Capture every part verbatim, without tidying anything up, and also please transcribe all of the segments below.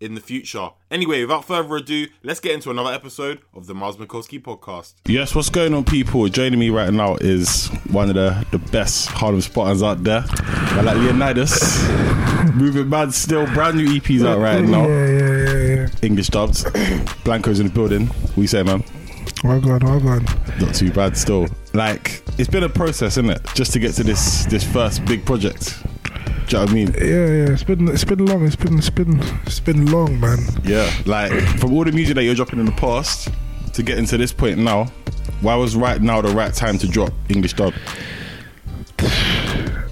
in the future. Anyway, without further ado, let's get into another episode of the Miles Mikulski podcast. Yes, what's going on, people? Joining me right now is one of the, the best Harlem Spartans out there. I like Leonidas. Moving mad still, brand new E Ps out right now. Yeah, yeah, yeah, yeah. English Dubbed. Blanco's in the building. What do you say, man? Oh god, oh god. Not too bad still. Like, it's been a process, isn't it? Just to get to this this first big project. Do you know what I mean? Yeah, yeah, it's been it's been long, it's been it's been it's been long, man. Yeah, like from all the music that you're dropping in the past to getting to this point now, why was right now the right time to drop English Dub? I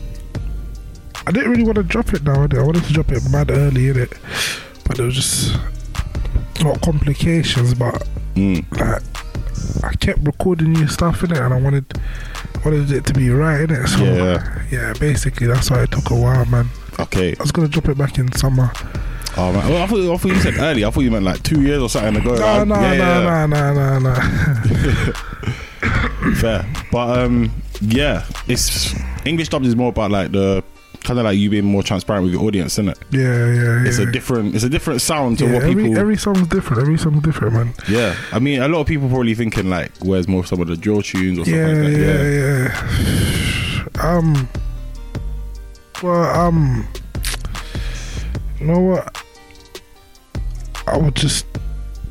didn't really want to drop it now, I wanted to drop it mad early, in it, but there was just not complications, but mm. like I kept recording new stuff, in it, and I wanted. wanted it to be right, innit? So, yeah. yeah, basically, that's why it took a while, man. Okay. I was going to drop it back in summer. Oh, man. Well, I thought, I thought you said early. I thought you meant like two years or something ago. No, no, yeah, no, yeah. no, no, no, no. Fair. But, um, yeah, it's English Dubbed is more about like the kind of like you being more transparent with your audience, isn't it? Yeah, yeah, yeah. It's a different, it's a different sound to yeah, what every, people. Every song's different. Every song's different, man. Yeah, I mean, a lot of people probably thinking like, where's more some of the drill tunes or something yeah, like that. Yeah, yeah, yeah. Um, well, um, you know what? I would just,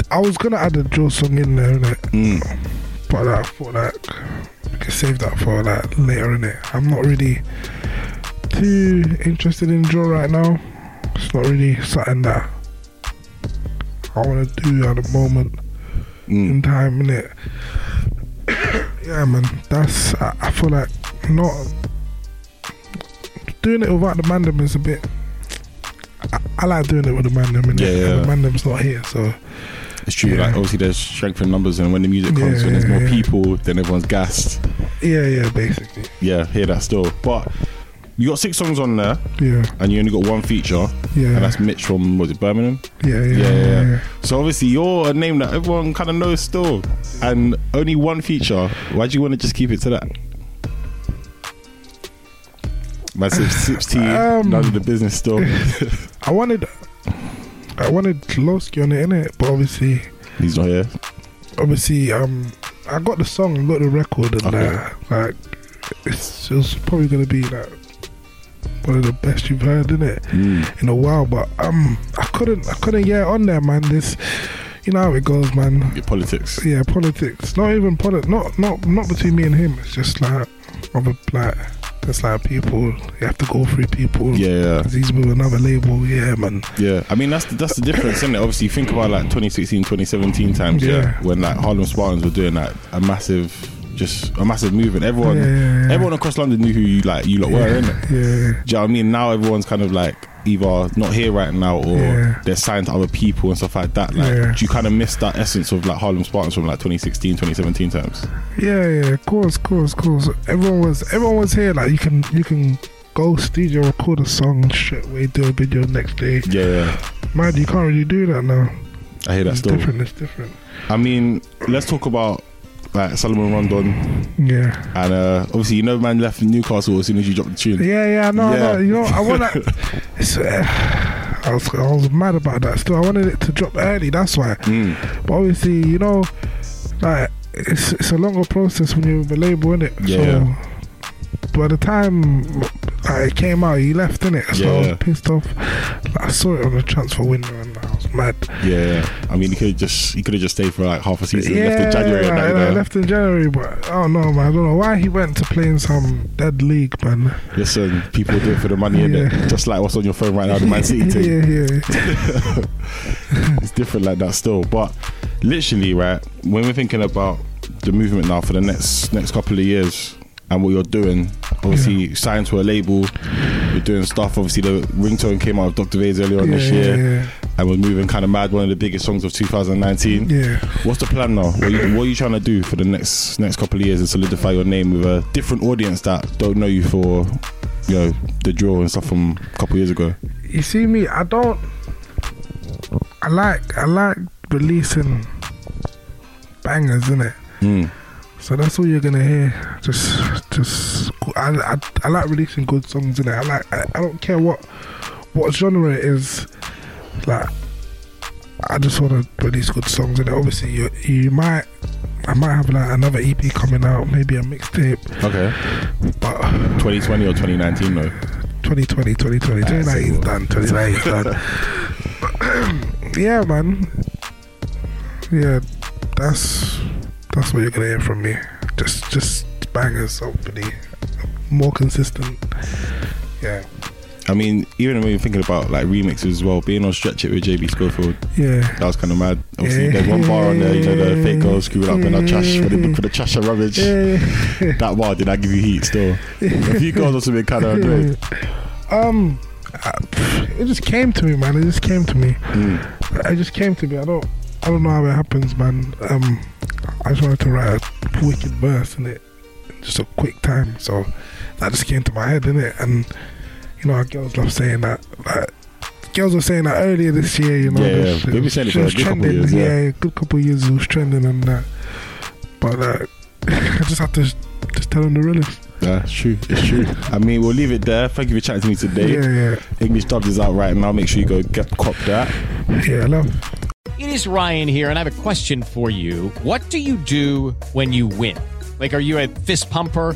I was gonna add a drill song in there, innit? Mm. But I thought like, we could save that for like later, innit? I'm not really too interested in drill right now. It's not really something that I want to do at the moment mm. in time, innit? Yeah, man, that's I, I feel like not doing it without the mandem is a bit I, I like doing it with the mandem, innit? Yeah, yeah. The mandem's not here, so it's true. Yeah. Like obviously there's strength in numbers, and when the music comes, yeah, when there's more yeah. people, then everyone's gassed. Yeah, yeah, basically. Yeah, hear that still. But you got six songs on there, yeah, and you only got one feature, yeah, and that's Mitch from, was it Birmingham? Yeah, yeah, yeah. yeah, yeah. yeah. So obviously you're a name that everyone kind of knows still, and only one feature. Why do you want to just keep it to that? My sixteen, um, none of the business still. I wanted, I wanted Loski on it, innit? But obviously he's not here. Obviously, um, I got the song, got the record, and okay. like, like it's, it's probably gonna be like one of the best you've heard, innit? Mm. In a while, but um, I couldn't, I couldn't get it on there, man. This, you know how it goes, man. Your politics. Yeah, politics. Not even politics. Not, not, not between me and him. It's just like other, like it's like people. You have to go through people. Yeah, yeah. He's with another label. Yeah, man. Yeah, I mean that's the, that's the difference, isn't it? Obviously, think about like twenty sixteen, twenty seventeen times, yeah, yeah when like Harlem Spartans were doing like a massive. Just a massive movement. Everyone, yeah, yeah, yeah. everyone across London knew who you like. You lot yeah, were, innit? Yeah, yeah. Do you know what I mean? Now everyone's kind of like either not here right now, or yeah. they're signed to other people and stuff like that. Like, yeah. do you kind of miss that essence of like Harlem Spartans from like twenty sixteen, twenty seventeen times? Yeah, yeah, of course, of course, of course. Everyone was, everyone was here. Like you can, you can go studio record a song, straight away do a video next day. Yeah, yeah. Man, you can't really do that now. I hear that it's still. Different, it's different. I mean, let's talk about like Solomon Rondon. Yeah. And uh, obviously, you know, man left Newcastle as soon as you dropped the tune. Yeah, yeah, no, yeah. no. You know, I want that. It's, uh, I was, I was mad about that still. I wanted it to drop early, that's why. Mm. But obviously, you know, like it's it's a longer process when you're with a label, innit? Yeah. So by the time like, it came out, he left, innit? So yeah. I was pissed off. Like, I saw it on the transfer window and I was mad. Yeah. I mean, he could have just he could have just stayed for like half a season. Yeah, left in January. Right, and that, like, left in January, but I don't know, man. I don't know why he went to play in some dead league, man. Listen, people do it for the money, yeah. innit? Just like what's on your phone right now, the Man City team. Yeah, yeah. yeah. It's different like that still, but literally, right? When we're thinking about the movement now for the next next couple of years and what you're doing, obviously yeah. signed to a label, you're doing stuff. Obviously, the ringtone came out of Doctor Vaze earlier on yeah, this year. Yeah, yeah. And was moving kind of mad, one of the biggest songs of two thousand nineteen. Yeah. What's the plan now? What are, you, what are you trying to do for the next next couple of years and solidify your name with a different audience that don't know you for, you know, the drill and stuff from a couple of years ago? You see me, I don't. I like I like releasing bangers, innit? Mm. So that's all you're gonna hear. Just just I I, I like releasing good songs, innit? I like I, I don't care what what genre it is. Like, I just want to release good songs, and obviously you you might I might have like another E P coming out, maybe a mixtape. Okay. But twenty twenty or twenty nineteen though? twenty twenty, twenty twenty, twenty nineteen's done, twenty nineteen's done. But, yeah, man. Yeah, that's that's what you're gonna hear from me. Just just bangers, hopefully, more consistent. Yeah. I mean, even when you're thinking about like remixes as well, being on Stretch It with J B. Schofield, yeah, that was kind of mad. Obviously, yeah. there's one bar on there, you know, the fake girls screwed up yeah. and I trash for the, for the trash and rubbish. Yeah. That bar did I give you heat still? A few girls also been kind of annoyed. Um, it just came to me, man. It just came to me. Mm. It just came to me. I don't, I don't know how it happens, man. Um, I just wanted to write a wicked verse in it, in just a quick time. So that just came to my head, innit? And you know, our girls love saying that. Like, girls were saying that earlier this year, you know. Yeah, yeah. They've been saying it for a good couple of years. Yeah, yeah, good couple of years it was trending and that. Uh, but uh, I just have to just tell them the realest. That's true, it's true. I mean, we'll leave it there. Thank you for chatting to me today. Yeah, yeah. English Dubbed is out right now. Make sure you go get cop that. Yeah, I love it. It is Ryan here, and I have a question for you. What do you do when you win? Like, are you a fist pumper?